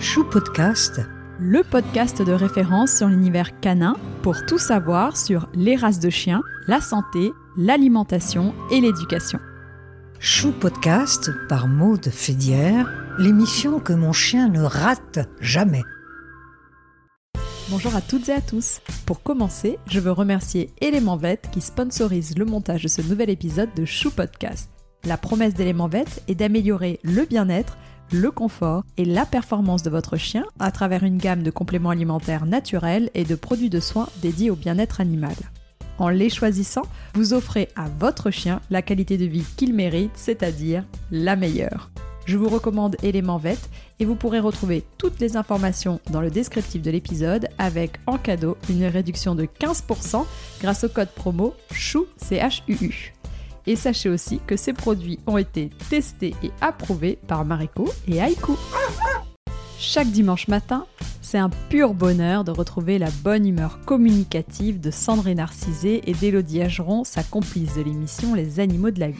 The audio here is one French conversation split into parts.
Chou Podcast, le podcast de référence sur l'univers canin pour tout savoir sur les races de chiens, la santé, l'alimentation et l'éducation. Chou Podcast par Maud Fédière, l'émission que mon chien ne rate jamais. Bonjour à toutes et à tous. Pour commencer, je veux remercier Element Vêt qui sponsorise le montage de ce nouvel épisode de Chou Podcast. La promesse d'Element Vêt est d'améliorer le bien-être, le confort et la performance de votre chien à travers une gamme de compléments alimentaires naturels et de produits de soins dédiés au bien-être animal. En les choisissant, vous offrez à votre chien la qualité de vie qu'il mérite, c'est-à-dire la meilleure. Je vous recommande Element Vêt et vous pourrez retrouver toutes les informations dans le descriptif de l'épisode avec en cadeau une réduction de 15% grâce au code promo CHOU. Et sachez aussi que ces produits ont été testés et approuvés par Maréco et Haïku. Chaque dimanche matin, c'est un pur bonheur de retrouver la bonne humeur communicative de Sandrine Narcisé et d'Élodie Ageron, sa complice de l'émission Les Animaux de la Vie.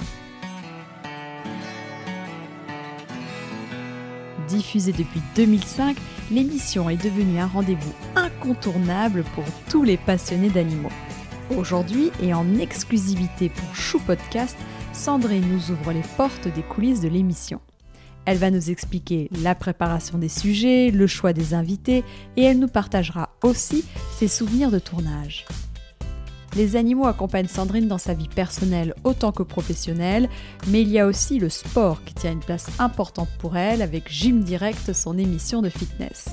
Diffusée depuis 2005, l'émission est devenue un rendez-vous incontournable pour tous les passionnés d'animaux. Aujourd'hui, et en exclusivité pour Chou Podcast, Sandrine nous ouvre les portes des coulisses de l'émission. Elle va nous expliquer la préparation des sujets, le choix des invités, et elle nous partagera aussi ses souvenirs de tournage. Les animaux accompagnent Sandrine dans sa vie personnelle autant que professionnelle, mais il y a aussi le sport qui tient une place importante pour elle avec Gym Direct, son émission de fitness.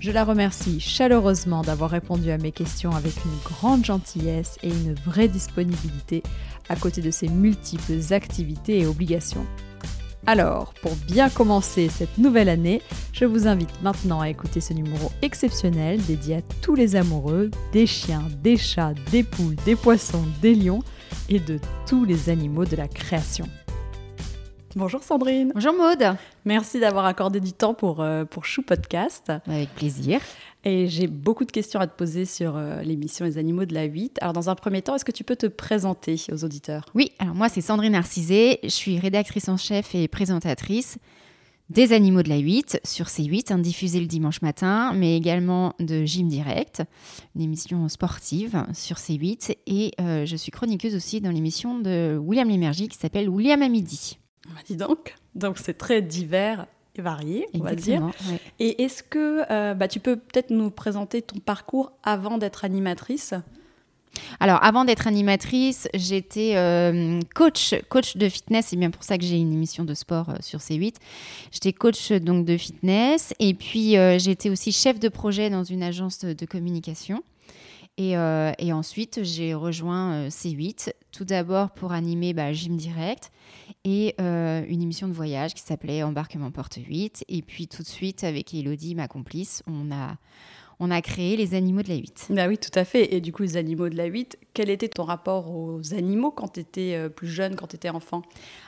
Je la remercie chaleureusement d'avoir répondu à mes questions avec une grande gentillesse et une vraie disponibilité à côté de ses multiples activités et obligations. Alors, pour bien commencer cette nouvelle année, je vous invite maintenant à écouter ce numéro exceptionnel dédié à tous les amoureux des chiens, des chats, des poules, des poissons, des lions et de tous les animaux de la création. Bonjour Sandrine. Bonjour Maud. Merci d'avoir accordé du temps pour Chou Podcast. Avec plaisir. Et j'ai beaucoup de questions à te poser sur l'émission Les Animaux de la 8. Alors, dans un premier temps, est-ce que tu peux te présenter aux auditeurs ? Oui, alors moi, c'est Sandrine Arcizet. Je suis rédactrice en chef et présentatrice des Animaux de la 8 sur C8, diffusée le dimanche matin, mais également de Gym Direct, une émission sportive sur C8. Et je suis chroniqueuse aussi dans l'émission de William Leymergie qui s'appelle « William à midi ». Bah dis donc c'est très divers et varié, on Exactement, va dire. Ouais. Et est-ce que tu peux peut-être nous présenter ton parcours avant d'être animatrice ? Alors, avant d'être animatrice, j'étais coach de fitness. C'est bien pour ça que j'ai une émission de sport sur C8. J'étais coach donc, de fitness et puis j'étais aussi chef de projet dans une agence de communication. Et ensuite, j'ai rejoint C8, tout d'abord pour animer Gym Direct et une émission de voyage qui s'appelait Embarquement Porte 8. Et puis tout de suite, avec Élodie, ma complice, on a créé Les Animaux de la 8. Ah oui, tout à fait. Et du coup, Les Animaux de la 8, quel était ton rapport aux animaux quand tu étais plus jeune, quand tu étais enfant ?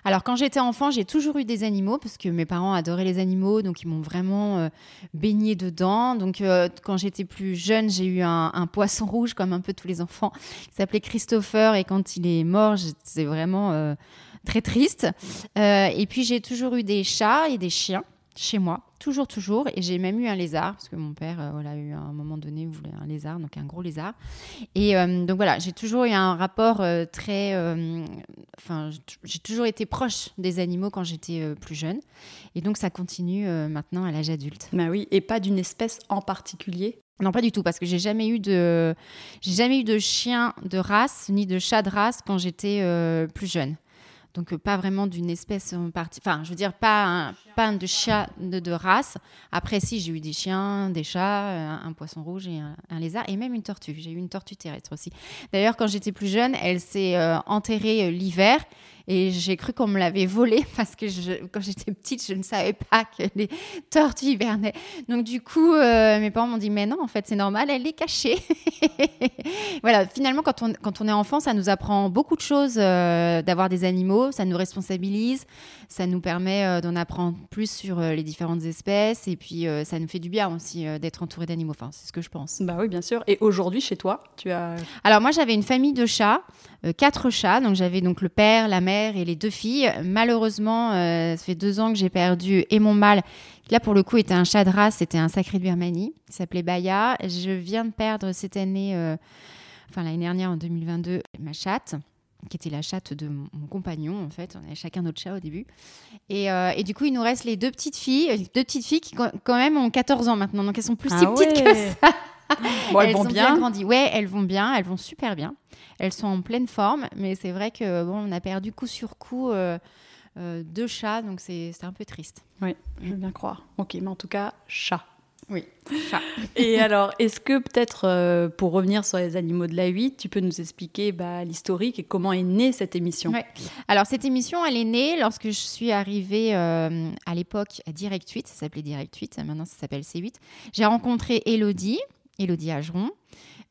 Alors, quand j'étais enfant, j'ai toujours eu des animaux parce que mes parents adoraient les animaux, donc ils m'ont vraiment baignée dedans. Donc, quand j'étais plus jeune, j'ai eu un poisson rouge, comme un peu tous les enfants, qui s'appelait Christopher. Et quand il est mort, c'est vraiment très triste. Et puis, j'ai toujours eu des chats et des chiens chez moi. Toujours. Et j'ai même eu un lézard, parce que mon père, a eu à un moment donné, voulait un lézard, donc un gros lézard. Et donc voilà, j'ai toujours eu un rapport très... j'ai toujours été proche des animaux quand j'étais plus jeune. Et donc, ça continue maintenant à l'âge adulte. Bah oui, et pas d'une espèce en particulier ? Non, pas du tout, parce que j'ai jamais eu de chien de race, ni de chat de race quand j'étais plus jeune. Donc, pas vraiment d'une espèce en partie... Enfin, je veux dire, pas de chat de race. Après, si, j'ai eu des chiens, des chats, un poisson rouge et un lézard, et même une tortue. J'ai eu une tortue terrestre aussi. D'ailleurs, quand j'étais plus jeune, elle s'est enterrée l'hiver, et j'ai cru qu'on me l'avait volée, parce que quand j'étais petite, je ne savais pas que les tortues hibernaient. Donc, du coup, mes parents m'ont dit « Mais non, en fait, c'est normal, elle est cachée. » Voilà, finalement, quand on est enfant, ça nous apprend beaucoup de choses d'avoir des animaux. Ça nous responsabilise, ça nous permet d'en apprendre plus sur les différentes espèces et puis ça nous fait du bien aussi d'être entouré d'animaux. Enfin, c'est ce que je pense. Bah oui, bien sûr. Et aujourd'hui, chez toi, tu as... Alors moi, j'avais une famille de chats, 4 chats. Donc j'avais donc le père, la mère, mère et les deux filles. Malheureusement, ça fait 2 ans que j'ai perdu et mon mâle, qui là pour le coup était un chat de race, c'était un sacré de Birmanie, il s'appelait Baya. Je viens de perdre cette année, l'année dernière en 2022, ma chatte, qui était la chatte de mon compagnon en fait, on avait chacun notre chat au début. Et du coup, il nous reste les deux petites filles qui quand même ont 14 ans maintenant, donc elles sont plus petites que ça. Bon, elles vont bien grandir. Ouais, elles vont bien, elles vont super bien. Elles sont en pleine forme, mais c'est vrai que on a perdu coup sur coup 2 chats, donc c'est un peu triste. Oui, je veux bien croire. Ok, mais en tout cas, chat. Oui, chat. Et alors, est-ce que peut-être pour revenir sur les animaux de la 8, tu peux nous expliquer l'historique et comment est née cette émission ? Ouais. Alors cette émission, elle est née lorsque je suis arrivée à l'époque à Direct 8, ça s'appelait Direct 8, maintenant ça s'appelle C8. J'ai rencontré Élodie Ageron,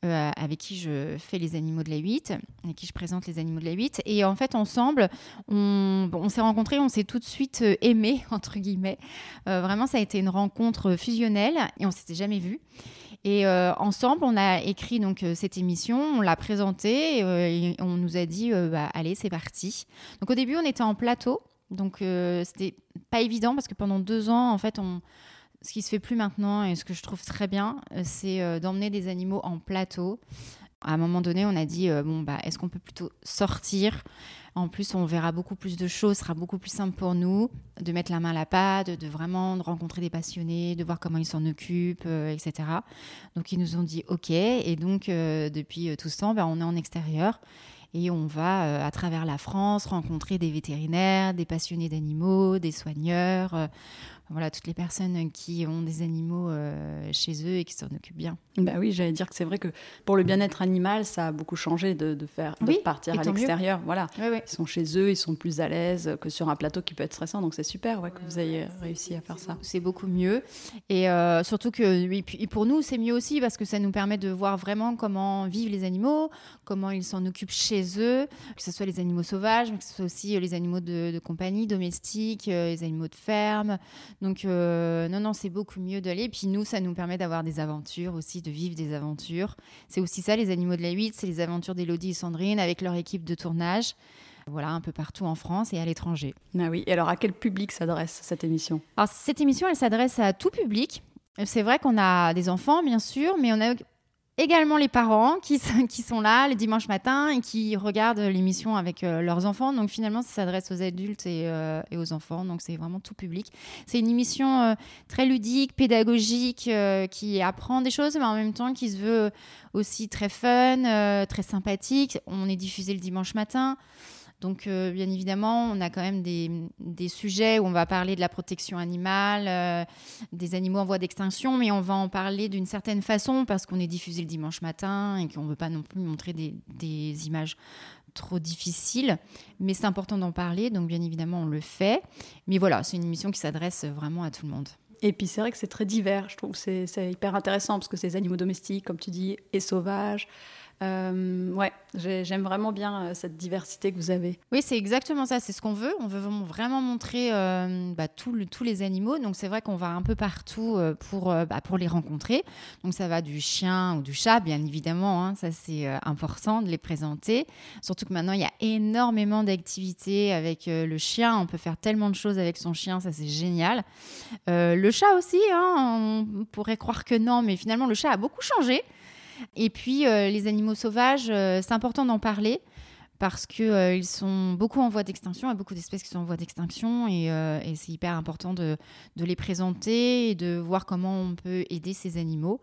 avec qui je fais les animaux de la 8, avec qui je présente les animaux de la 8. Et en fait, ensemble, on s'est rencontrés, on s'est tout de suite aimés, entre guillemets. Vraiment, ça a été une rencontre fusionnelle et on ne s'était jamais vus. Et ensemble, on a écrit donc, cette émission, on l'a présentée et on nous a dit allez, c'est parti. Donc au début, on était en plateau, donc c'était pas évident parce que pendant 2 ans, en fait, ce qui se fait plus maintenant et ce que je trouve très bien, c'est d'emmener des animaux en plateau. À un moment donné, on a dit est-ce qu'on peut plutôt sortir ? En plus, on verra beaucoup plus de choses, ce sera beaucoup plus simple pour nous de mettre la main à la pâte, de vraiment de rencontrer des passionnés, de voir comment ils s'en occupent, etc. Donc ils nous ont dit OK, et donc depuis tout ce temps, on est en extérieur. Et on va, à travers la France, rencontrer des vétérinaires, des passionnés d'animaux, des soigneurs, toutes les personnes qui ont des animaux chez eux et qui s'en occupent bien. Bah oui, j'allais dire que c'est vrai que pour le bien-être animal, ça a beaucoup changé de partir à l'extérieur. Voilà. Ouais, ouais. Ils sont chez eux, ils sont plus à l'aise que sur un plateau qui peut être stressant. Donc c'est super que vous ayez réussi à faire ça. C'est beaucoup mieux. Et surtout que et pour nous, c'est mieux aussi parce que ça nous permet de voir vraiment comment vivent les animaux, comment ils s'en occupent chez eux, que ce soit les animaux sauvages, mais que ce soit aussi les animaux de compagnie, domestiques, les animaux de ferme. Donc, non, c'est beaucoup mieux d'aller. Et puis nous, ça nous permet d'avoir des aventures aussi, de vivre des aventures. C'est aussi ça, les animaux de la 8, c'est les aventures d'Élodie et Sandrine avec leur équipe de tournage. Voilà, un peu partout en France et à l'étranger. Ah oui, et alors à quel public s'adresse cette émission ? Alors cette émission, elle s'adresse à tout public. C'est vrai qu'on a des enfants, bien sûr, mais on a également les parents qui sont là le dimanche matin et qui regardent l'émission avec leurs enfants. Donc finalement, ça s'adresse aux adultes et aux enfants. Donc c'est vraiment tout public. C'est une émission très ludique, pédagogique, qui apprend des choses, mais en même temps qui se veut aussi très fun, très sympathique. On est diffusé le dimanche matin. Donc, bien évidemment, on a quand même des sujets où on va parler de la protection animale, des animaux en voie d'extinction, mais on va en parler d'une certaine façon parce qu'on est diffusé le dimanche matin et qu'on ne veut pas non plus montrer des images trop difficiles. Mais c'est important d'en parler, donc bien évidemment, on le fait. Mais voilà, c'est une émission qui s'adresse vraiment à tout le monde. Et puis c'est vrai que c'est très divers, je trouve. C'est hyper intéressant parce que c'est des animaux domestiques, comme tu dis, et sauvages. J'aime vraiment bien cette diversité que vous avez. Oui, c'est exactement ça, c'est ce qu'on veut. On veut vraiment montrer tous les animaux. Donc c'est vrai qu'on va un peu partout pour les rencontrer. Donc ça va du chien ou du chat, bien évidemment. Hein. Ça, c'est important de les présenter. Surtout que maintenant, il y a énormément d'activités avec le chien. On peut faire tellement de choses avec son chien, ça c'est génial. Le chat aussi, hein, on pourrait croire que non, mais finalement le chat a beaucoup changé. Et puis, les animaux sauvages, c'est important d'en parler parce qu'ils sont beaucoup en voie d'extinction. Il y a beaucoup d'espèces qui sont en voie d'extinction et c'est hyper important de les présenter et de voir comment on peut aider ces animaux.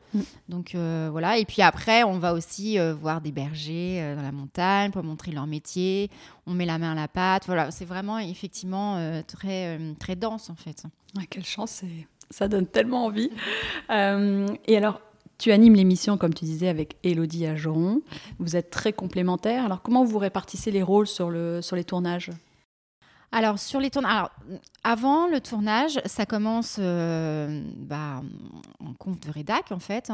Donc, voilà. Et puis après, on va aussi voir des bergers dans la montagne pour montrer leur métier. On met la main à la pâte. Voilà, c'est vraiment effectivement très, très dense en fait. Ah, quelle chance, ça donne tellement envie. Et alors, tu animes l'émission, comme tu disais, avec Élodie Ageron. Vous êtes très complémentaires. Alors, comment vous répartissez les rôles sur les tournages ? Alors, avant le tournage, ça commence en conf de rédac, en fait,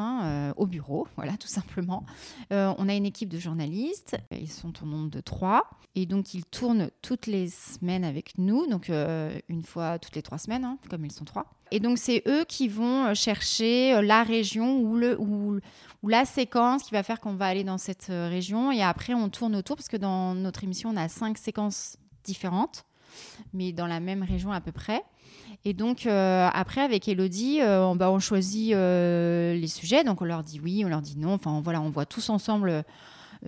au bureau, voilà, tout simplement. On a une équipe de journalistes. Ils sont au nombre de 3. Et donc, ils tournent toutes les semaines avec nous. Donc, une fois toutes les 3 semaines, comme ils sont 3. Et donc, c'est eux qui vont chercher la région ou la séquence qui va faire qu'on va aller dans cette région. Et après, on tourne autour parce que dans notre émission, on a 5 séquences différentes, mais dans la même région à peu près. Et donc, après, avec Élodie, on choisit les sujets. Donc, on leur dit oui, on leur dit non. Enfin, voilà, on voit tous ensemble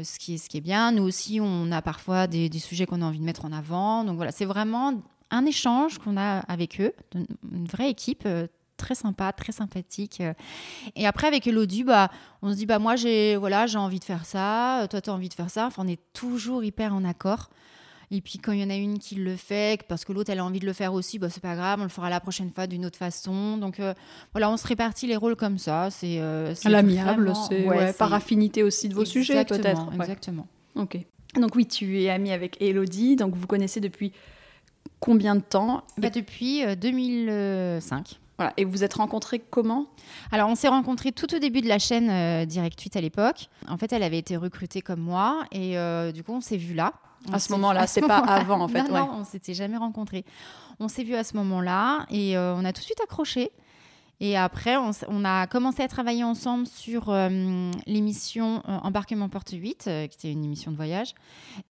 ce qui est bien. Nous aussi, on a parfois des sujets qu'on a envie de mettre en avant. Donc, voilà, c'est vraiment un échange qu'on a avec eux, une vraie équipe très sympa, très sympathique. Et après, avec Élodie, on se dit, moi, j'ai envie de faire ça. Toi, tu as envie de faire ça. Enfin, on est toujours hyper en accord. Et puis, quand il y en a une qui le fait, parce que l'autre, elle a envie de le faire aussi, c'est pas grave, on le fera la prochaine fois d'une autre façon. Donc, on se répartit les rôles comme ça. C'est à l'amiable, vraiment... c'est par affinité aussi de vos sujets, peut-être. Exactement. Ouais. OK. Donc, oui, tu es amie avec Élodie. Donc, vous connaissez depuis combien de temps ? Depuis 2005. Voilà. Et vous vous êtes rencontrés comment ? Alors, on s'est rencontrés tout au début de la chaîne Direct 8 à l'époque. En fait, elle avait été recrutée comme moi. Et du coup, on s'est vus là. Avant, en fait. Non, on ne s'était jamais rencontrés. On s'est vus à ce moment-là et on a tout de suite accroché. Et après, on a commencé à travailler ensemble sur l'émission Embarquement Porte 8, qui était une émission de voyage.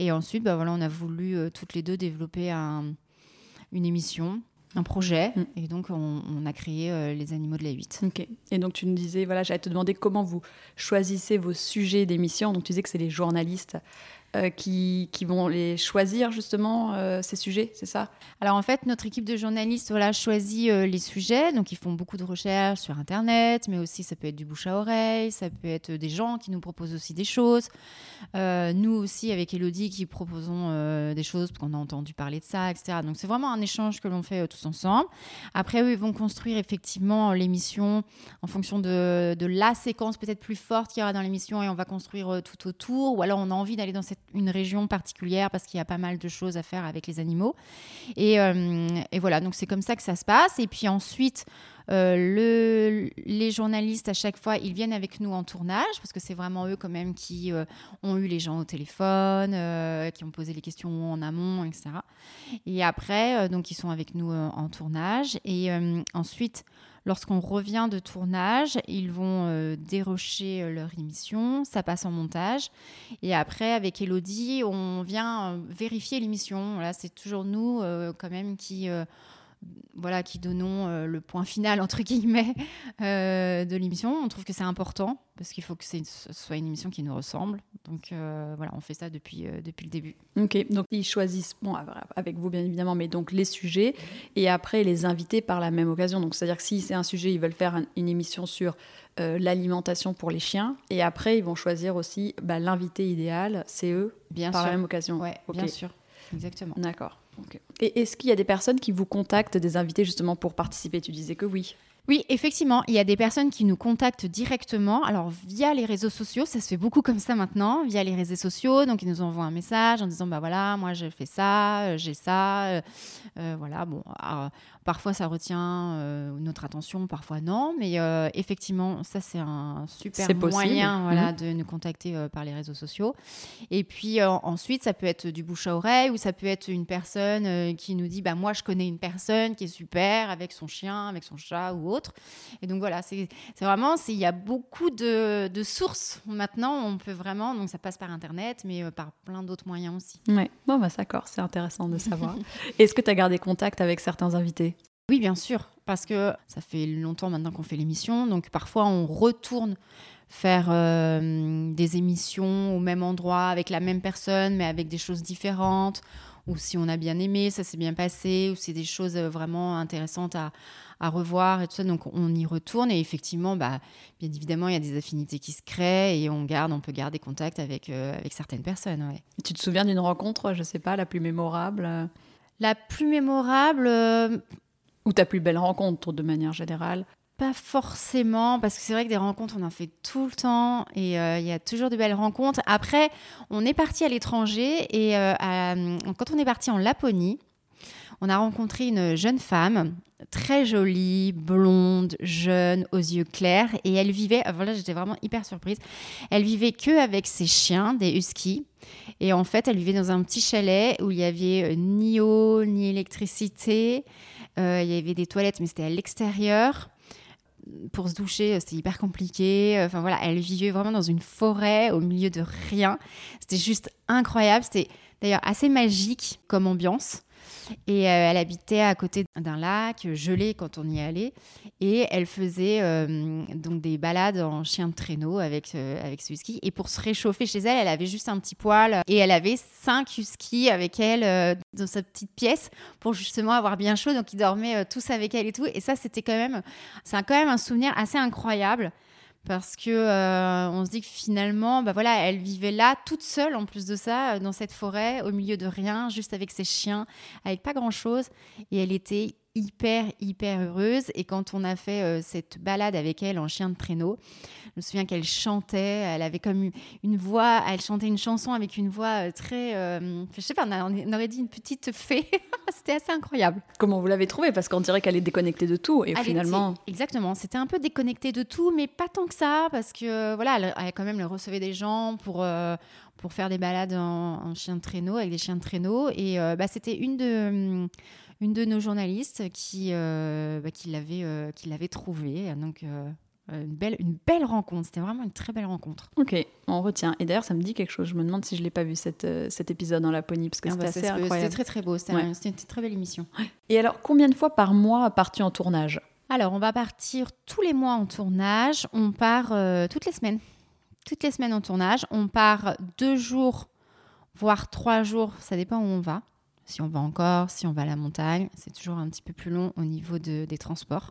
Et ensuite, on a voulu toutes les deux développer une émission, un projet. Et donc, on a créé Les Animaux de la 8. OK. Et donc, tu nous disais, j'allais te demander comment vous choisissez vos sujets d'émission. Donc, tu disais que c'est les journalistes qui vont les choisir justement, ces sujets, c'est ça ? Alors en fait, notre équipe de journalistes choisit les sujets, donc ils font beaucoup de recherches sur Internet, mais aussi ça peut être du bouche à oreille, ça peut être des gens qui nous proposent aussi des choses. Nous aussi, avec Élodie, qui proposons des choses parce qu'on a entendu parler de ça, etc. Donc c'est vraiment un échange que l'on fait tous ensemble. Après, eux, ils vont construire effectivement l'émission en fonction de la séquence peut-être plus forte qu'il y aura dans l'émission et on va construire tout autour, ou alors on a envie d'aller dans cette une région particulière parce qu'il y a pas mal de choses à faire avec les animaux et voilà, donc c'est comme ça que ça se passe. Et puis ensuite les journalistes à chaque fois ils viennent avec nous en tournage parce que c'est vraiment eux quand même qui ont eu les gens au téléphone, qui ont posé les questions en amont, etc. Et après donc ils sont avec nous en tournage et ensuite lorsqu'on revient de tournage, ils vont dérocher leur émission, ça passe en montage. Et après, avec Élodie, on vient vérifier l'émission. Là, c'est toujours nous quand même qui donnons le point final, entre guillemets, de l'émission. On trouve que c'est important parce qu'il faut que ce soit une émission qui nous ressemble. Donc on fait ça depuis le début. OK, donc ils choisissent, avec vous bien évidemment, mais donc les sujets et après les invités par la même occasion. Donc c'est-à-dire que si c'est un sujet, ils veulent faire une émission sur l'alimentation pour les chiens et après ils vont choisir aussi l'invité idéal, c'est eux, bien par sûr. La même occasion. Ouais, okay. Bien sûr, exactement. D'accord. Okay. Et est-ce qu'il y a des personnes qui vous contactent, des invités justement pour participer ? Tu disais que oui. Oui, effectivement, il y a des personnes qui nous contactent directement, alors via les réseaux sociaux, ça se fait beaucoup comme ça maintenant, via les réseaux sociaux, donc ils nous envoient un message en disant moi je fais ça, j'ai ça, parfois ça retient notre attention, parfois non, mais effectivement ça c'est un super moyen de nous contacter par les réseaux sociaux. Et puis ensuite ça peut être du bouche à oreille ou ça peut être une personne qui nous dit moi je connais une personne qui est super avec son chien, avec son chat ou autre. Et donc voilà, c'est vraiment, il y a beaucoup de sources maintenant, on peut vraiment, donc ça passe par Internet, mais par plein d'autres moyens aussi. Ouais, d'accord, c'est intéressant de savoir. Est-ce que tu as gardé contact avec certains invités ? Oui, bien sûr, parce que ça fait longtemps maintenant qu'on fait l'émission, donc parfois on retourne faire des émissions au même endroit, avec la même personne, mais avec des choses différentes, ou si on a bien aimé, ça s'est bien passé, ou c'est des choses vraiment intéressantes à revoir et tout ça. Donc, on y retourne et effectivement, bien évidemment, il y a des affinités qui se créent et on peut garder contact avec certaines personnes. Ouais. Tu te souviens d'une rencontre, je ne sais pas, la plus mémorable ? La plus mémorable... Ou ta plus belle rencontre, de manière générale ? Pas forcément, parce que c'est vrai que des rencontres, on en fait tout le temps et il y a toujours de belles rencontres. Après, on est parti à l'étranger et quand on est parti en Laponie, on a rencontré une jeune femme très jolie, blonde, jeune, aux yeux clairs et elle vivait, j'étais vraiment hyper surprise, elle vivait que avec ses chiens, des huskies. Et en fait, elle vivait dans un petit chalet où il n'y avait ni eau, ni électricité, il y avait des toilettes mais c'était à l'extérieur. pour se doucher, c'était hyper compliqué. Enfin voilà, elle vivait vraiment dans une forêt au milieu de rien. C'était juste incroyable. C'était d'ailleurs assez magique comme ambiance. Et elle habitait à côté d'un lac gelé quand on y allait. Et elle faisait donc des balades en chien de traîneau avec ce husky. Et pour se réchauffer chez elle, elle avait juste un petit poêle. Et elle avait 5 huskies avec elle dans sa petite pièce pour justement avoir bien chaud. Donc ils dormaient tous avec elle et tout. Et ça, c'était quand même un souvenir assez incroyable. Parce qu'on se dit que finalement, bah voilà, elle vivait là, toute seule en plus de ça, dans cette forêt, au milieu de rien, juste avec ses chiens, avec pas grand-chose. Et elle était hyper heureuse. Et quand on a fait cette balade avec elle en chien de traîneau, je me souviens qu'elle chantait, elle avait comme une voix, elle chantait une chanson avec une voix très... je sais pas, on aurait dit une petite fée. C'était assez incroyable. Comment vous l'avez trouvée ? Parce qu'on dirait qu'elle est déconnectée de tout. Et elle finalement... Exactement, c'était un peu déconnectée de tout, mais pas tant que ça, parce que voilà, elle quand même recevait des gens pour faire des balades en chien de traîneau, avec des chiens de traîneau. Et c'était une de nos journalistes qui l'avait trouvée. Donc, une belle rencontre. C'était vraiment une très belle rencontre. Ok, on retient. Et d'ailleurs, ça me dit quelque chose. Je me demande si je ne l'ai pas vu, cet épisode en Laponie, parce que c'était assez incroyable. C'était très, très beau. C'était une très belle émission. Ouais. Et alors, combien de fois par mois pars-tu en tournage ? Alors, on va partir tous les mois en tournage. On part toutes les semaines. Toutes les semaines en tournage. On part 2 jours, voire 3 jours. Ça dépend où on va. Si on va en Corse, si on va à la montagne, c'est toujours un petit peu plus long au niveau des transports.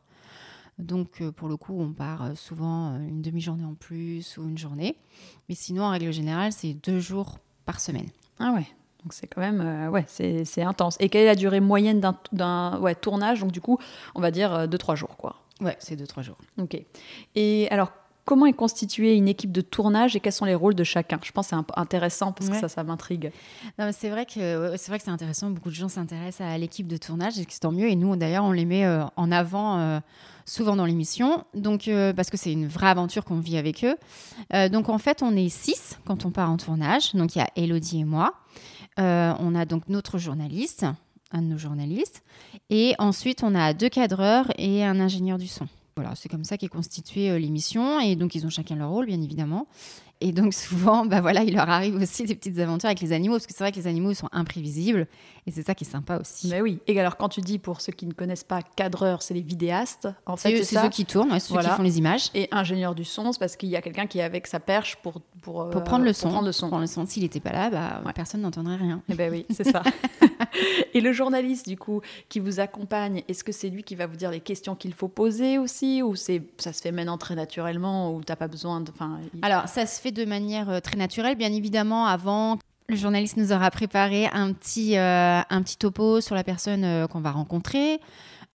Donc, pour le coup, on part souvent une demi-journée en plus ou une journée. Mais sinon, en règle générale, c'est 2 jours par semaine. Ah ouais, donc c'est quand même... c'est intense. Et quelle est la durée moyenne d'un tournage ? Donc du coup, on va dire 2-3 jours, quoi. Ouais, c'est 2-3 jours. Ok. Et alors, comment est constituée une équipe de tournage et quels sont les rôles de chacun ? Je pense que c'est intéressant parce que ça m'intrigue. Non, mais c'est vrai que c'est intéressant. Beaucoup de gens s'intéressent à l'équipe de tournage et c'est tant mieux. Et nous, d'ailleurs, on les met en avant souvent dans l'émission, donc, parce que c'est une vraie aventure qu'on vit avec eux. Donc, en fait, on est 6 quand on part en tournage. Donc, il y a Élodie et moi. On a donc notre journaliste, un de nos journalistes. Et ensuite, on a 2 cadreurs et un ingénieur du son. Voilà, c'est comme ça qu'est constituée l'émission. Et donc, ils ont chacun leur rôle, bien évidemment. Et donc, souvent, il leur arrive aussi des petites aventures avec les animaux. Parce que c'est vrai que les animaux sont imprévisibles. Et c'est ça qui est sympa aussi. Mais oui. Et alors, quand tu dis, pour ceux qui ne connaissent pas, cadreurs, c'est les vidéastes. C'est ceux qui tournent, qui font les images. Et ingénieur du son, c'est parce qu'il y a quelqu'un qui est avec sa perche pour prendre le son. S'il n'était pas là, personne n'entendrait rien. Et oui, c'est ça. Et le journaliste, du coup, qui vous accompagne, est-ce que c'est lui qui va vous dire les questions qu'il faut poser aussi ? Ou ça se fait maintenant très naturellement, ou tu n'as pas besoin de... Alors, ça se fait de manière très naturelle, bien évidemment. Avant, le journaliste nous aura préparé un petit topo sur la personne qu'on va rencontrer,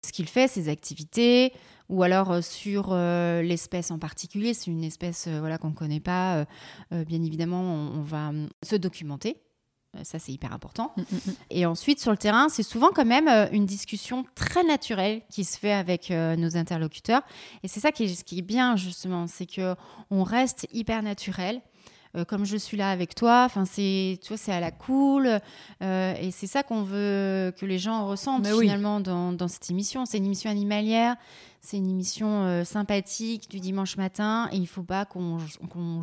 ce qu'il fait, ses activités, ou alors sur l'espèce en particulier. C'est une espèce qu'on ne connaît pas. Bien évidemment, on va se documenter. Ça, c'est hyper important. Et ensuite, sur le terrain, c'est souvent quand même une discussion très naturelle qui se fait avec nos interlocuteurs. Et c'est ça qui est bien, justement. C'est qu'on reste hyper naturel. Comme je suis là avec toi, c'est à la cool. Et c'est ça qu'on veut que les gens ressentent finalement dans cette émission. C'est une émission animalière. C'est une émission sympathique du dimanche matin et il ne faut pas qu'on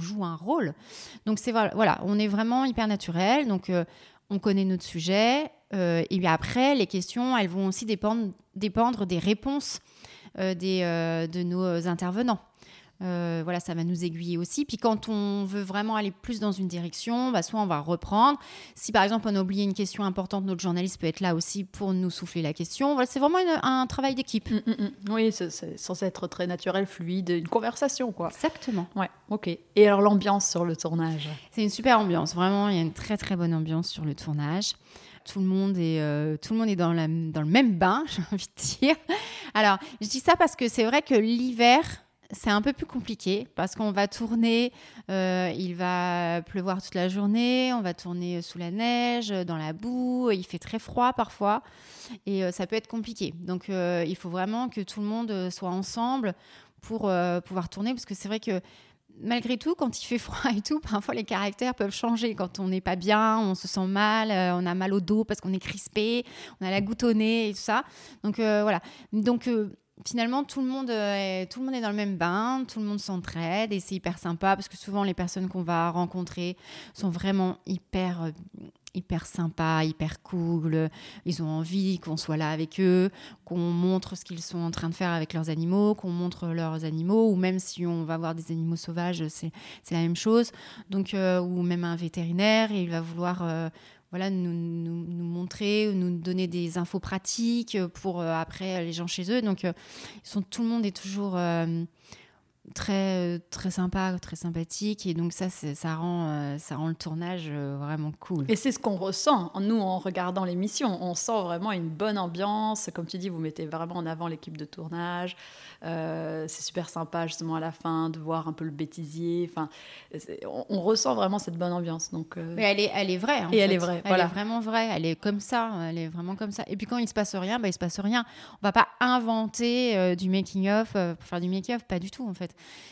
joue un rôle. Donc, on est vraiment hyper naturel. Donc, on connaît notre sujet. Et bien après, les questions, elles vont aussi dépendre des réponses de nos intervenants. Ça va nous aiguiller aussi. Puis quand on veut vraiment aller plus dans une direction, soit on va reprendre. Si par exemple on a oublié une question importante, notre journaliste peut être là aussi pour nous souffler la question. Voilà, c'est vraiment un travail d'équipe. Oui, c'est censé être très naturel, fluide, une conversation quoi. Exactement. Ouais, ok. Et alors l'ambiance sur le tournage ? C'est une super ambiance, vraiment. Il y a une très très bonne ambiance sur le tournage. Tout le monde est dans le même bain, j'ai envie de dire. Alors je dis ça parce que c'est vrai que l'hiver, c'est un peu plus compliqué parce qu'on va tourner, il va pleuvoir toute la journée, on va tourner sous la neige, dans la boue, il fait très froid parfois et ça peut être compliqué. Donc, il faut vraiment que tout le monde soit ensemble pour pouvoir tourner parce que c'est vrai que malgré tout, quand il fait froid et tout, parfois les caractères peuvent changer. Quand on n'est pas bien, on se sent mal, on a mal au dos parce qu'on est crispé, on a la goutte au nez et tout ça. Donc, finalement, tout le monde est dans le même bain, tout le monde s'entraide et c'est hyper sympa parce que souvent, les personnes qu'on va rencontrer sont vraiment hyper sympas, hyper cool. Ils ont envie qu'on soit là avec eux, qu'on montre ce qu'ils sont en train de faire avec leurs animaux, qu'on montre leurs animaux, ou même si on va voir des animaux sauvages, c'est la même chose. Donc, ou même un vétérinaire, et il va vouloir nous montrer, ou nous donner des infos pratiques pour après les gens chez eux. Donc, tout le monde est toujours très, très sympa, très sympathique. Et donc, ça rend le tournage vraiment cool. Et c'est ce qu'on ressent, nous, en regardant l'émission. On sent vraiment une bonne ambiance. Comme tu dis, vous mettez vraiment en avant l'équipe de tournage. C'est super sympa, justement, à la fin, de voir un peu le bêtisier. Enfin, on ressent vraiment cette bonne ambiance. Donc, mais elle est vraie, en fait. Elle est vraie, voilà. Elle est vraiment vraie. Elle est comme ça. Elle est vraiment comme ça. Et puis, quand il ne se passe rien, il ne se passe rien. On ne va pas inventer du making-of pour faire du making-of. Pas du tout, en fait.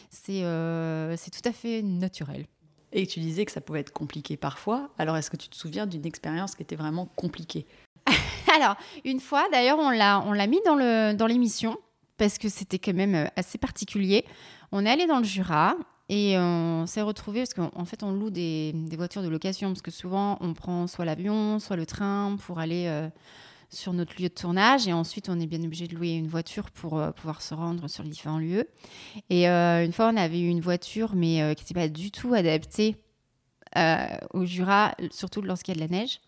C'est tout à fait naturel. Et tu disais que ça pouvait être compliqué parfois. Alors, est-ce que tu te souviens d'une expérience qui était vraiment compliquée ? Alors, une fois, d'ailleurs, on l'a mis dans l'émission parce que c'était quand même assez particulier. On est allé dans le Jura et on s'est retrouvés parce qu'en fait, on loue des voitures de location parce que souvent, on prend soit l'avion, soit le train pour aller sur notre lieu de tournage, et ensuite on est bien obligé de louer une voiture pour pouvoir se rendre sur les différents lieux. Et une fois on avait eu une voiture mais qui n'était pas du tout adaptée au Jura, surtout lorsqu'il y a de la neige.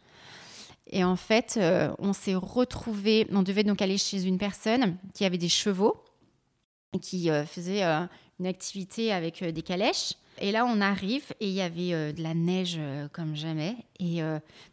Et en fait on s'est retrouvés, on devait donc aller chez une personne qui avait des chevaux et qui faisait une activité avec des calèches. Et là, on arrive et il y avait de la neige comme jamais, et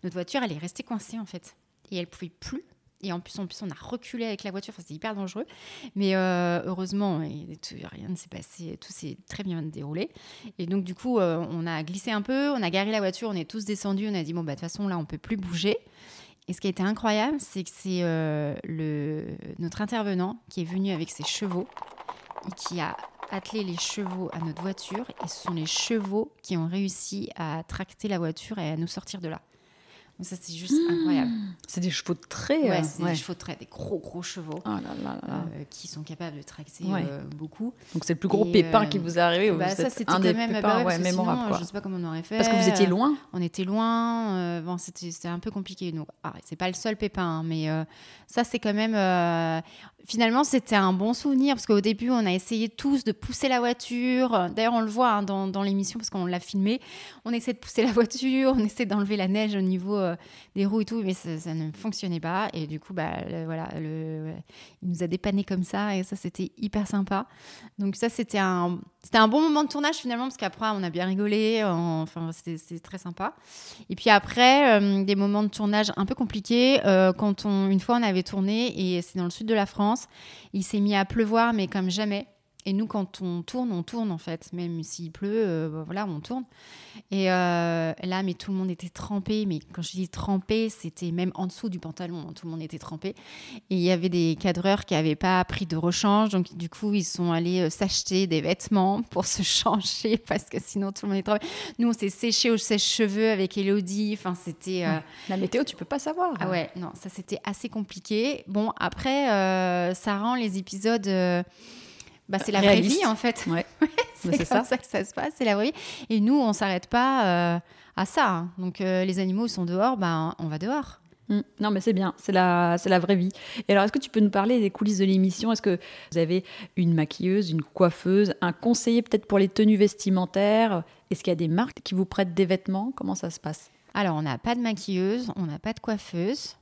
notre voiture, elle est restée coincée en fait. Et elle ne pouvait plus. Et en plus, on a reculé avec la voiture. Enfin, c'était hyper dangereux. Mais heureusement, rien ne s'est passé. Tout s'est très bien déroulé. Et donc, du coup, on a glissé un peu. On a garé la voiture. On est tous descendus. On a dit, bon, de toute façon, là, on ne peut plus bouger. Et ce qui a été incroyable, c'est que c'est notre intervenant qui est venu avec ses chevaux et qui a attelé les chevaux à notre voiture. Et ce sont les chevaux qui ont réussi à tracter la voiture et à nous sortir de là. Ça, c'est juste incroyable. C'est des chevaux de trait. Ouais, des chevaux de trait, des gros chevaux. Oh là. Qui sont capables de tracter beaucoup. Donc, c'est le plus gros pépin qui vous est arrivé. Ça, c'était quand même mémorable. Sinon, je ne sais pas comment on aurait fait. Parce que vous étiez loin. On était loin. C'était un peu compliqué. Donc, c'est pas le seul pépin, hein, mais ça, c'est quand même... Finalement, c'était un bon souvenir parce qu'au début, on a essayé tous de pousser la voiture. D'ailleurs, on le voit hein, dans l'émission parce qu'on l'a filmé. On essaie de pousser la voiture, on essaie d'enlever la neige au niveau des roues et tout, mais ça ne fonctionnait pas. Et du coup, il nous a dépanné comme ça et ça, c'était hyper sympa. Donc ça, c'était un bon moment de tournage finalement parce qu'après, on a bien rigolé. C'était très sympa. Et puis après, des moments de tournage un peu compliqués. Une fois, on avait tourné et c'est dans le sud de la France. Il s'est mis à pleuvoir, mais comme jamais. Et nous, quand on tourne en fait. Même s'il pleut, on tourne. Et là, mais tout le monde était trempé. Mais quand je dis trempé, c'était même en dessous du pantalon. Hein, tout le monde était trempé. Et il y avait des cadreurs qui n'avaient pas pris de rechange. Donc, du coup, ils sont allés s'acheter des vêtements pour se changer parce que sinon, tout le monde est trempé. Nous, on s'est séché au sèche-cheveux avec Élodie. Enfin, c'était... La météo, tu ne peux pas savoir. Ah ouais, non, ça, c'était assez compliqué. Bon, après, ça rend les épisodes... c'est la réaliste. Vraie vie, en fait. Ouais. c'est comme ça que ça se passe, c'est la vraie vie. Et nous, on ne s'arrête pas à ça. Hein. Donc, les animaux sont dehors, on va dehors. Non, mais c'est bien, c'est la vraie vie. Et alors, est-ce que tu peux nous parler des coulisses de l'émission ? Est-ce que vous avez une maquilleuse, une coiffeuse, un conseiller peut-être pour les tenues vestimentaires ? Est-ce qu'il y a des marques qui vous prêtent des vêtements ? Comment ça se passe ? Alors, on n'a pas de maquilleuse, on n'a pas de coiffeuse.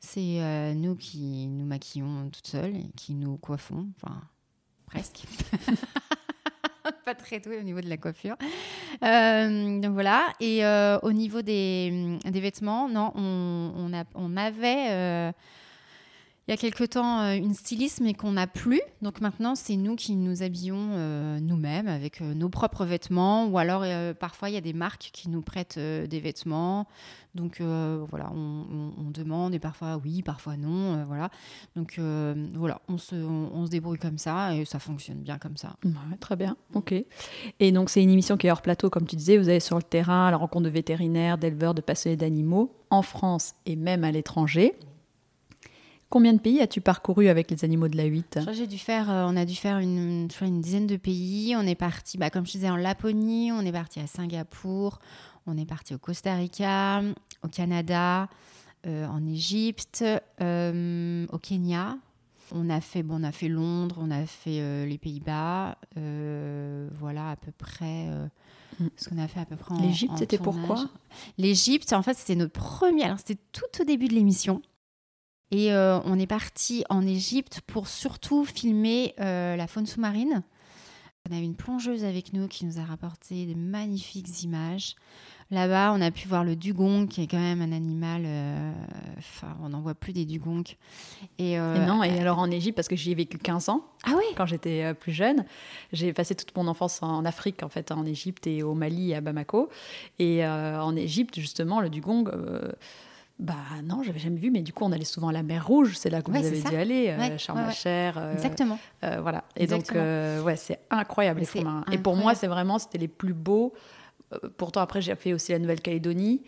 C'est nous qui nous maquillons toutes seules et qui nous coiffons, presque. Pas très douée au niveau de la coiffure. Donc voilà. Et au niveau des vêtements, non, on avait il y a quelque temps une styliste, mais qu'on n'a plus. Donc maintenant, c'est nous qui nous habillons nous-mêmes avec nos propres vêtements. Ou alors, parfois, il y a des marques qui nous prêtent des vêtements. Donc voilà, on demande et parfois oui, parfois non. Voilà. Donc voilà, on se débrouille comme ça et ça fonctionne bien comme ça. Ouais, très bien, ok. Et donc, c'est une émission qui est hors plateau, comme tu disais. Vous allez sur le terrain à la rencontre de vétérinaires, d'éleveurs, de passionnés d'animaux en France et même à l'étranger. Combien de pays as-tu parcouru avec les animaux de la 8 ? On a dû faire une dizaine de pays. On est parti, comme je disais, en Laponie, on est parti à Singapour, on est parti au Costa Rica, au Canada, en Égypte, au Kenya. On a fait Londres, on a fait les Pays-Bas, voilà à peu près ce qu'on a fait à peu près en L'Égypte, en c'était tournage. Pourquoi ? L'Égypte, en fait, c'était notre premier. Alors, c'était tout au début de l'émission. Et on est parti en Égypte pour surtout filmer la faune sous-marine. On avait une plongeuse avec nous qui nous a rapporté des magnifiques images. Là-bas, on a pu voir le dugong, qui est quand même un animal... on n'en voit plus des dugongs. Et alors en Égypte, parce que j'y ai vécu 15 ans, quand j'étais plus jeune. J'ai passé toute mon enfance en Afrique, en fait, en Égypte et au Mali, à Bamako. Et en Égypte, justement, le dugong... non, j'avais jamais vu, mais du coup, on allait souvent à la mer Rouge, c'est là que vous avez dû aller, Sharm el-Cheikh. Exactement. Voilà. Et exactement. Donc, c'est incroyable. Les fonds marins. Incroyable. Et pour moi, c'était les plus beaux. Pourtant, après, j'ai fait aussi la Nouvelle-Calédonie.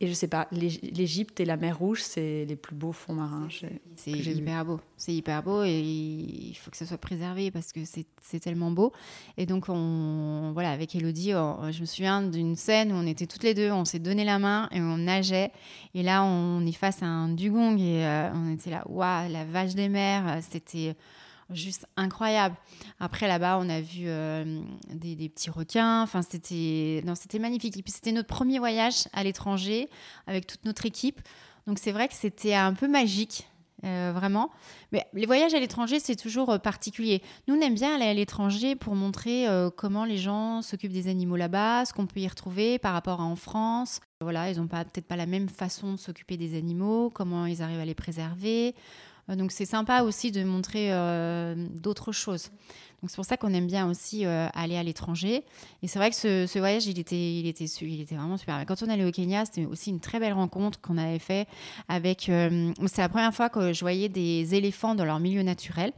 Et je sais pas, l'Égypte et la mer Rouge, c'est les plus beaux fonds marins. C'est hyper beau et il faut que ça soit préservé parce que c'est tellement beau. Et donc, avec Élodie, je me souviens d'une scène où on était toutes les deux, on s'est donné la main et on nageait. Et là, on est face à un dugong et on était là, waouh, la vache des mers, c'était juste incroyable. Après, là-bas, on a vu des petits requins. Enfin, c'était magnifique. Et puis, c'était notre premier voyage à l'étranger avec toute notre équipe. Donc, c'est vrai que c'était un peu magique, vraiment. Mais les voyages à l'étranger, c'est toujours particulier. Nous, on aime bien aller à l'étranger pour montrer comment les gens s'occupent des animaux là-bas, ce qu'on peut y retrouver par rapport à en France. Voilà, ils n'ont peut-être pas la même façon de s'occuper des animaux, comment ils arrivent à les préserver. Donc, c'est sympa aussi de montrer d'autres choses. Donc, c'est pour ça qu'on aime bien aussi aller à l'étranger. Et c'est vrai que ce voyage, il était vraiment super. Mais quand on allait au Kenya, c'était aussi une très belle rencontre qu'on avait faite avec... c'est la première fois que je voyais des éléphants dans leur milieu naturel.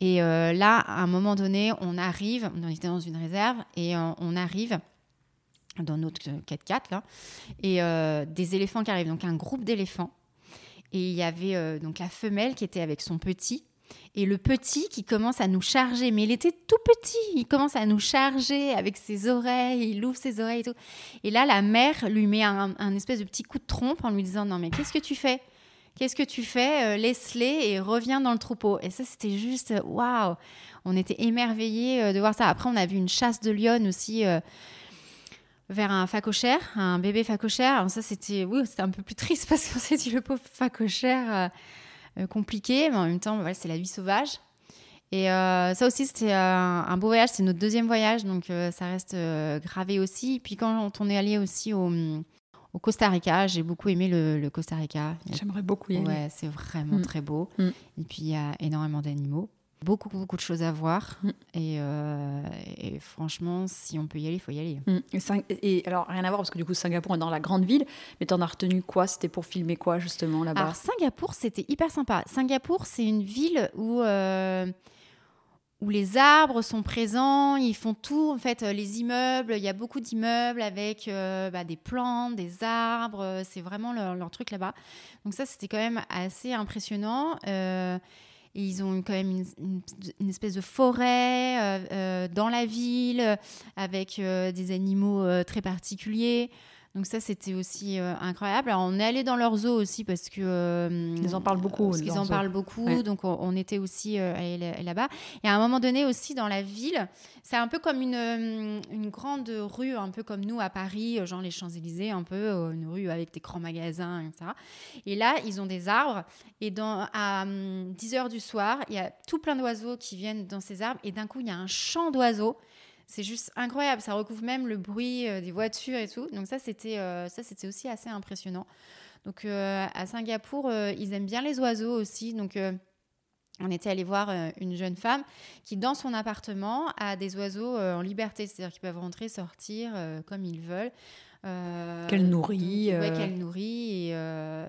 Et là, à un moment donné, on était dans une réserve et on arrive... dans notre 4x4, là, et des éléphants qui arrivent. Donc, un groupe d'éléphants. Et il y avait donc la femelle qui était avec son petit et le petit qui commence à nous charger. Mais il était tout petit. Il commence à nous charger avec ses oreilles. Il ouvre ses oreilles et tout. Et là, la mère lui met un espèce de petit coup de trompe en lui disant « Non, mais qu'est-ce que tu fais ? Qu'est-ce que tu fais ? Laisse-les et reviens dans le troupeau. » Et ça, c'était juste « Waouh !» On était émerveillés de voir ça. Après, on a vu une chasse de lionnes aussi... vers un phacochère, un bébé phacochère. Alors ça, c'était un peu plus triste parce qu'on s'est dit le pauvre phacochère, compliqué, mais en même temps, c'est la vie sauvage. Et ça aussi, c'était un beau voyage. C'est notre deuxième voyage, donc ça reste gravé aussi. Et puis quand on est allé aussi au Costa Rica, j'ai beaucoup aimé le Costa Rica. J'aimerais beaucoup y aller. Ouais, c'est vraiment très beau. Mmh. Et puis, il y a énormément d'animaux. Beaucoup, beaucoup de choses à voir. Et franchement, si on peut y aller, il faut y aller. Et alors, rien à voir, parce que du coup, Singapour est dans la grande ville, mais t'en as retenu quoi ? C'était pour filmer quoi, justement, là-bas ? Alors, Singapour, c'était hyper sympa. Singapour, c'est une ville où les arbres sont présents, ils font tout, en fait, les immeubles, il y a beaucoup d'immeubles avec des plantes, des arbres, c'est vraiment leur truc là-bas. Donc ça, c'était quand même assez impressionnant. Et ils ont quand même une espèce de forêt dans la ville avec des animaux très particuliers. Donc ça, c'était aussi incroyable. Alors, on est allé dans leurs zoos aussi parce que... ils en parlent beaucoup. Ouais. Donc, on était aussi là-bas. Et à un moment donné aussi, dans la ville, c'est un peu comme une grande rue, un peu comme nous à Paris, genre les Champs-Élysées, un peu une rue avec des grands magasins, etc. Et là, ils ont des arbres. Et à 10h du soir, il y a tout plein d'oiseaux qui viennent dans ces arbres. Et d'un coup, il y a un chant d'oiseaux. C'est juste incroyable, ça recouvre même le bruit des voitures et tout. Donc ça c'était aussi assez impressionnant. Donc à Singapour, ils aiment bien les oiseaux aussi. Donc on était allé voir une jeune femme qui dans son appartement a des oiseaux en liberté, c'est-à-dire qu'ils peuvent rentrer, sortir comme ils veulent. Qu'elle nourrit. Donc, ouais, qu'elle nourrit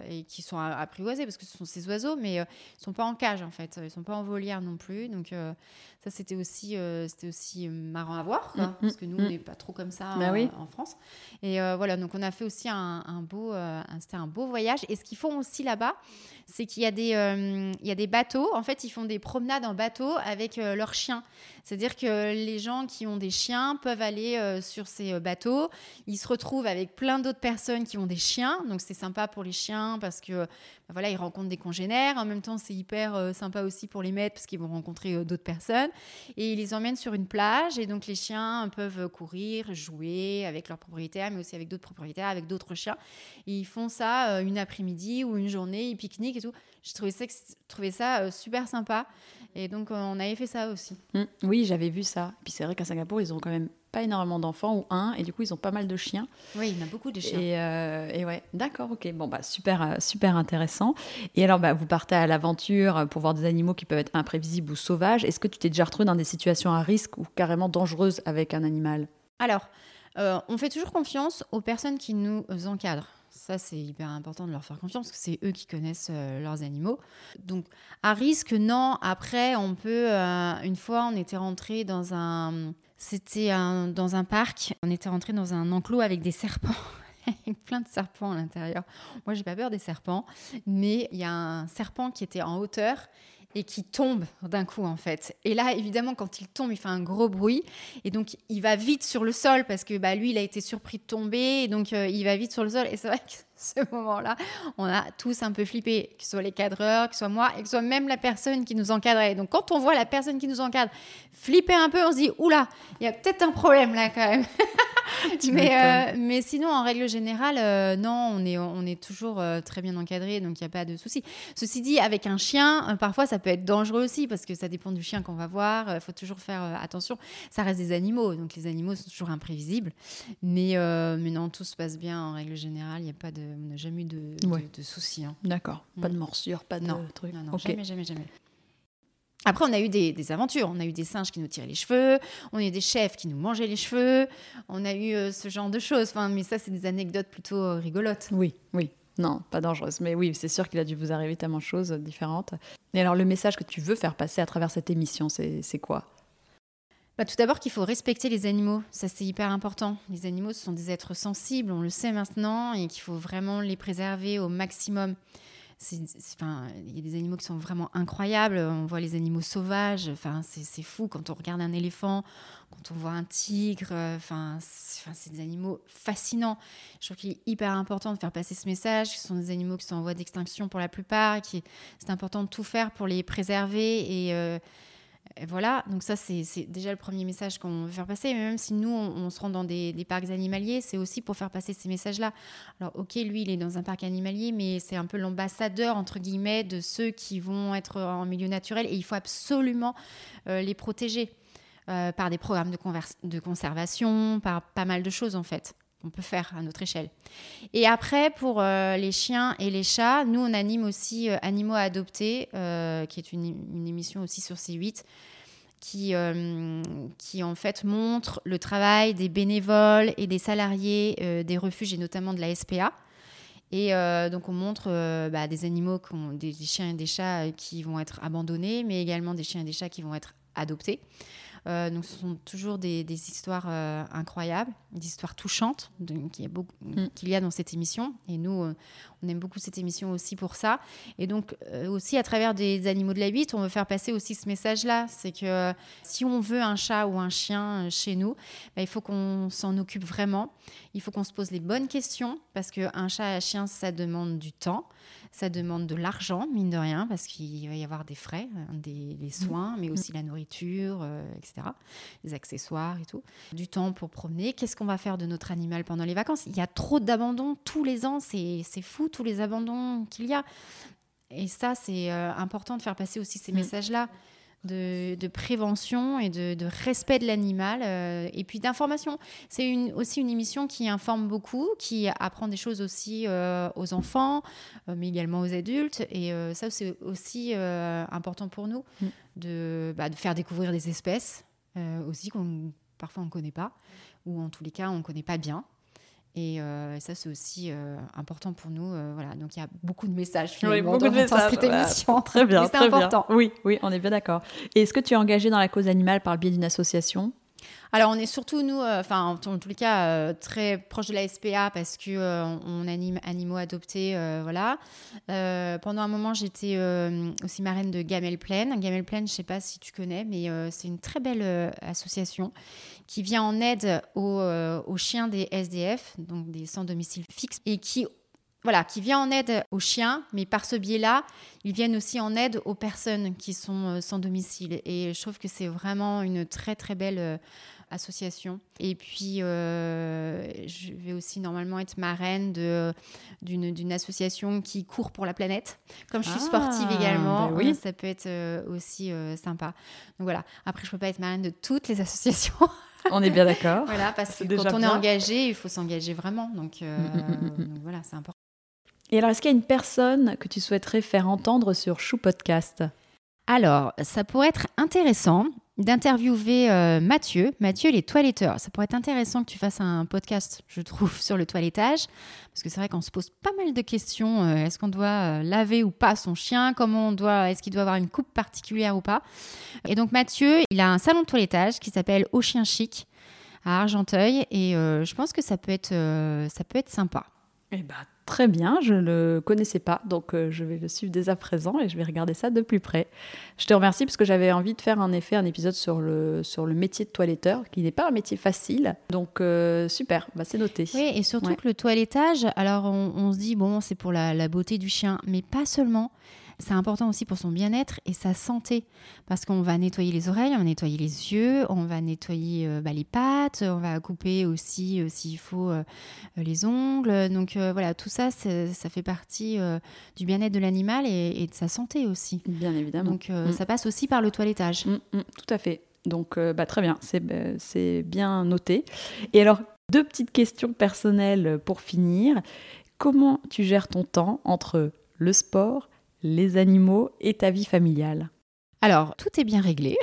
et qui sont apprivoisés parce que ce sont ces oiseaux, mais ils ne sont pas en cage en fait, ils ne sont pas en volière non plus. Donc ça, c'était aussi marrant à voir, quoi, parce que nous, on n'est pas trop comme ça en France. Et voilà, donc on a fait aussi un beau voyage. Et ce qu'ils font aussi là-bas, c'est qu'il y a des bateaux. En fait, ils font des promenades en bateau avec leurs chiens. C'est-à-dire que les gens qui ont des chiens peuvent aller sur ces bateaux. Ils se retrouvent avec plein d'autres personnes qui ont des chiens. Donc, c'est sympa pour les chiens parce que voilà, ils rencontrent des congénères. En même temps, c'est hyper sympa aussi pour les maîtres parce qu'ils vont rencontrer d'autres personnes. Et ils les emmènent sur une plage. Et donc, les chiens peuvent courir, jouer avec leurs propriétaires, mais aussi avec d'autres propriétaires, avec d'autres chiens. Et ils font ça une après-midi ou une journée. Ils pique-niquent et tout. J'ai trouvé ça super sympa. Et donc, on avait fait ça aussi. Oui, j'avais vu ça. Et puis, c'est vrai qu'à Singapour, ils ont quand même pas énormément d'enfants ou un. Et du coup, ils ont pas mal de chiens. Oui, il y en a beaucoup de chiens. Et ouais, d'accord, ok. Bon, bah, super intéressant. Et alors, bah, vous partez à l'aventure pour voir des animaux qui peuvent être imprévisibles ou sauvages. Est-ce que tu t'es déjà retrouvée dans des situations à risque ou carrément dangereuses avec un animal ? Alors, on fait toujours confiance aux personnes qui nous encadrent. Ça, c'est hyper important de leur faire confiance, parce que c'est eux qui connaissent leurs animaux. Donc, à risque, non. Après, on peut... une fois, on était rentrés dans un... dans un parc. On était rentrés dans un enclos avec des serpents. Avec plein de serpents à l'intérieur. Moi, j'ai pas peur des serpents. Mais il y a un serpent qui était en hauteur et qui tombe d'un coup, en fait. Et là, évidemment, quand il tombe, il fait un gros bruit. Et donc, il va vite sur le sol parce que bah, lui, il a été surpris de tomber. Et donc, il va vite sur le sol. Et c'est vrai que ce moment-là, on a tous un peu flippé, que ce soit les cadreurs, que ce soit moi, et que ce soit même la personne qui nous encadrait. Donc, quand on voit la personne qui nous encadre flipper un peu, on se dit « Oula, il y a peut-être un problème là quand même !» Mais sinon, en règle générale, non, on est toujours très bien encadré, donc il n'y a pas de souci. Ceci dit, avec un chien, parfois, ça peut être dangereux aussi, parce que ça dépend du chien qu'on va voir. Il faut toujours faire attention. Ça reste des animaux, donc les animaux sont toujours imprévisibles. Mais non, tout se passe bien en règle générale. Il n'y a pas de... On n'a jamais eu de soucis. Hein. D'accord. Pas de morsure, pas de truc. Non, okay. Jamais. Après, on a eu des aventures. On a eu des singes qui nous tiraient les cheveux. On a eu des chefs qui nous mangeaient les cheveux. On a eu ce genre de choses. Enfin, mais ça, c'est des anecdotes plutôt rigolotes. Oui. Non, pas dangereuse. Mais oui, c'est sûr qu'il a dû vous arriver tellement de choses différentes. Et alors, le message que tu veux faire passer à travers cette émission, c'est quoi ? Bah, tout d'abord qu'il faut respecter les animaux, ça c'est hyper important. Les animaux, ce sont des êtres sensibles, on le sait maintenant, et qu'il faut vraiment les préserver au maximum. Il y a des animaux qui sont vraiment incroyables, on voit les animaux sauvages, c'est fou quand on regarde un éléphant, quand on voit un tigre, c'est des animaux fascinants. Je trouve qu'il est hyper important de faire passer ce message, ce sont des animaux qui sont en voie d'extinction pour la plupart, c'est important de tout faire pour les préserver et voilà, donc ça c'est déjà le premier message qu'on veut faire passer, mais même si nous on se rend dans des parcs animaliers, c'est aussi pour faire passer ces messages-là. Alors ok, lui il est dans un parc animalier, mais c'est un peu l'ambassadeur entre guillemets de ceux qui vont être en milieu naturel, et il faut absolument les protéger par des programmes de conservation, par pas mal de choses en fait. On peut faire à notre échelle. Et après, pour les chiens et les chats, nous, on anime aussi Animaux à adopter, qui est une émission aussi sur C8, qui en fait montre le travail des bénévoles et des salariés des refuges et notamment de la SPA. Et donc, on montre des animaux, des chiens et des chats qui vont être abandonnés, mais également des chiens et des chats qui vont être adoptés. Donc, ce sont toujours des histoires incroyables, des histoires touchantes qu'il y a dans cette émission. Et nous, on aime beaucoup cette émission aussi pour ça. Et donc, aussi, à travers des Animaux de la Vie, on veut faire passer aussi ce message-là. C'est que si on veut un chat ou un chien chez nous, il faut qu'on s'en occupe vraiment. Il faut qu'on se pose les bonnes questions parce qu'un chat et un chien, ça demande du temps. Ça demande de l'argent, mine de rien, parce qu'il va y avoir des frais, les soins, mais aussi la nourriture, etc., les accessoires et tout. Du temps pour promener. Qu'est-ce qu'on va faire de notre animal pendant les vacances ? Il y a trop d'abandons tous les ans. C'est fou, tous les abandons qu'il y a. Et ça, c'est important de faire passer aussi ces messages-là de prévention et de respect de l'animal et puis d'information. C'est aussi une émission qui informe beaucoup, qui apprend des choses aussi aux enfants, mais également aux adultes. Et ça, c'est aussi important pour nous de faire découvrir des espèces aussi qu'on parfois on ne connaît pas ou en tous les cas, on ne connaît pas bien. Et ça, c'est aussi important pour nous. Voilà. Donc, il y a beaucoup de messages finalement dans cette émission. Voilà. Très bien, très important. Bien. Oui, on est bien d'accord. Et est-ce que tu es engagée dans la cause animale par le biais d'une association ? Alors, on est surtout, nous, en tous les cas, très proche de la SPA parce qu'on anime Animaux à adopter. Voilà. Pendant un moment, j'étais aussi marraine de Gamelle Plaine. Gamelle Plaine, je ne sais pas si tu connais, mais c'est une très belle association qui vient en aide aux chiens des SDF, donc des sans domicile fixe, et qui vient en aide aux chiens, mais par ce biais-là, ils viennent aussi en aide aux personnes qui sont sans domicile. Et je trouve que c'est vraiment une très, très belle association. Et puis, je vais aussi normalement être marraine d'une association qui court pour la planète. Comme je suis sportive également, ben oui. Ça peut être aussi sympa. Donc voilà. Après, je ne peux pas être marraine de toutes les associations. On est bien d'accord. Voilà, parce que quand on est engagé, il faut s'engager vraiment. Donc voilà, c'est important. Et alors, est-ce qu'il y a une personne que tu souhaiterais faire entendre sur Chou Podcast ? Alors, ça pourrait être intéressant d'interviewer Mathieu. Mathieu, il est toiletteur. Ça pourrait être intéressant que tu fasses un podcast, je trouve, sur le toilettage. Parce que c'est vrai qu'on se pose pas mal de questions. Est-ce qu'on doit laver ou pas son chien ? Est-ce qu'il doit avoir une coupe particulière ou pas ? Et donc, Mathieu, il a un salon de toilettage qui s'appelle Au chien chic à Argenteuil. Et je pense que ça peut être sympa. Eh bien, très bien, je ne le connaissais pas, donc je vais le suivre dès à présent et je vais regarder ça de plus près. Je te remercie parce que j'avais envie de faire un épisode sur le métier de toiletteur, qui n'est pas un métier facile, donc super, c'est noté. Oui, et surtout que le toilettage, alors on se dit, bon, c'est pour la beauté du chien, mais pas seulement. C'est important aussi pour son bien-être et sa santé, parce qu'on va nettoyer les oreilles, on va nettoyer les yeux, on va nettoyer les pattes, on va couper aussi, s'il faut, les ongles. Donc voilà, tout ça, ça fait partie du bien-être de l'animal et de sa santé aussi. Bien évidemment. Donc ça passe aussi par le toilettage. Tout à fait. Donc très bien, c'est bien noté. Et alors, deux petites questions personnelles pour finir. Comment tu gères ton temps entre le sport, les animaux et ta vie familiale ? Alors, tout est bien réglé,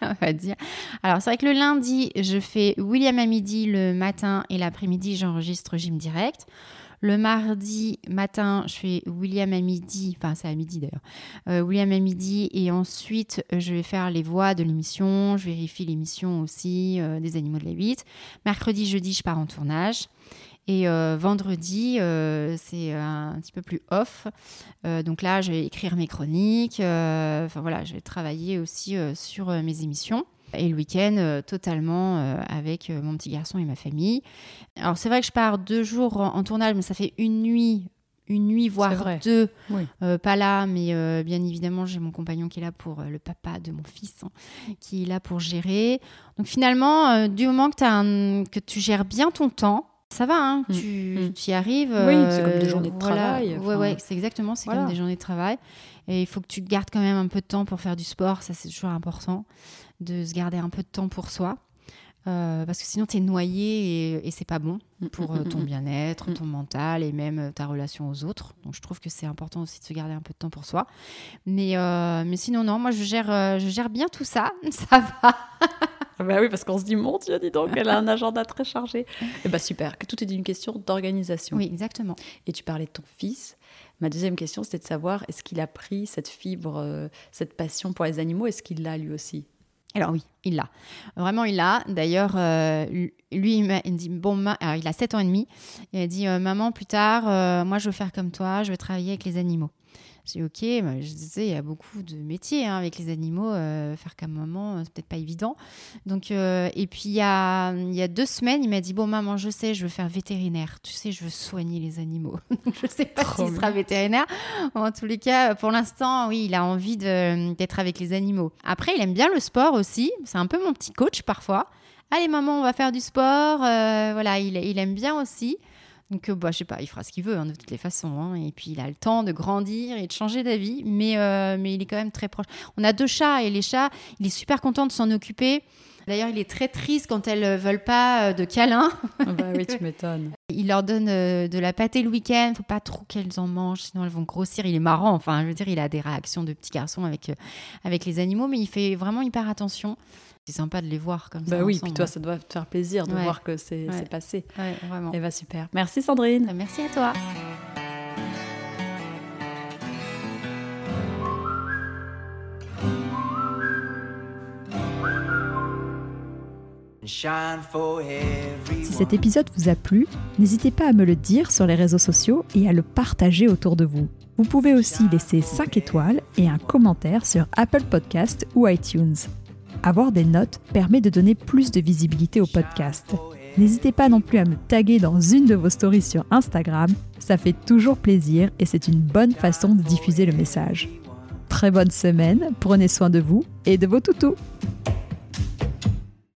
on va dire. Alors, c'est vrai que le lundi, je fais William à midi le matin et l'après-midi, j'enregistre Gym Direct. Le mardi matin, je fais William à midi, enfin c'est à midi d'ailleurs, William à midi et ensuite je vais faire les voix de l'émission, je vérifie l'émission aussi des Animaux de la 8. Mercredi, jeudi, je pars en tournage. Et vendredi, c'est un petit peu plus off. Donc là, je vais écrire mes chroniques. Enfin voilà, je vais travailler aussi sur mes émissions. Et le week-end, totalement avec mon petit garçon et ma famille. Alors c'est vrai que je pars 2 jours en tournage, mais ça fait une nuit voire 2, oui. Pas là, mais bien évidemment, j'ai mon compagnon qui est là pour le papa de mon fils, hein, qui est là pour gérer. Donc finalement, du moment que tu gères bien ton temps, ça va, hein, tu y arrives. Oui, c'est comme des journées de travail. Enfin, ouais, c'est exactement, comme des journées de travail. Et il faut que tu gardes quand même un peu de temps pour faire du sport, ça c'est toujours important, de se garder un peu de temps pour soi. Parce que sinon, tu es noyé et c'est pas bon pour ton bien-être, ton mental et même ta relation aux autres. Donc, je trouve que c'est important aussi de se garder un peu de temps pour soi. Mais sinon, non, moi, je gère bien tout ça. Ça va. Bah oui, parce qu'on se dit, mon Dieu, dis donc, elle a un agenda très chargé. Et bah super, que tout est une question d'organisation. Oui, exactement. Et tu parlais de ton fils. Ma deuxième question, c'était de savoir, est-ce qu'il a pris cette fibre, cette passion pour les animaux ? Est-ce qu'il l'a lui aussi ? Alors oui, il l'a. Vraiment, il l'a. D'ailleurs, lui, il dit, alors, il a 7 ans et demi. Il a dit, maman, plus tard, moi, je veux faire comme toi, je veux travailler avec les animaux. J'ai dit, ok, bah, je disais, il y a beaucoup de métiers hein, avec les animaux. Faire comme maman, c'est peut-être pas évident. Donc, et puis, il y a 2 semaines, il m'a dit, bon, maman, je sais, je veux faire vétérinaire. Tu sais, je veux soigner les animaux. Je sais pas s'il sera vétérinaire. En tous les cas, pour l'instant, oui, il a envie d'être avec les animaux. Après, il aime bien le sport aussi. C'est un peu mon petit coach parfois. Allez, maman, on va faire du sport. Voilà, il aime bien aussi. Donc, je sais pas, il fera ce qu'il veut, hein, de toutes les façons. Hein. Et puis, il a le temps de grandir et de changer d'avis. Mais il est quand même très proche. On a 2 chats et les chats, il est super content de s'en occuper. D'ailleurs, il est très triste quand elles ne veulent pas de câlin. Bah oui, tu m'étonnes. Il leur donne de la pâtée le week-end. Il ne faut pas trop qu'elles en mangent, sinon elles vont grossir. Il est marrant. Enfin, je veux dire, il a des réactions de petits garçons avec les animaux, mais il fait vraiment hyper attention. C'est sympa de les voir comme ça. Bah oui, ensemble. Puis toi, ça doit te faire plaisir de voir que c'est passé. Ouais, vraiment. Et bah super. Merci Sandrine. Merci à toi. Si cet épisode vous a plu, n'hésitez pas à me le dire sur les réseaux sociaux et à le partager autour de vous. Vous pouvez aussi laisser 5 étoiles et un commentaire sur Apple Podcast ou iTunes. Avoir des notes permet de donner plus de visibilité au podcast. N'hésitez pas non plus à me taguer dans une de vos stories sur Instagram, ça fait toujours plaisir et c'est une bonne façon de diffuser le message. Très bonne semaine, prenez soin de vous et de vos toutous.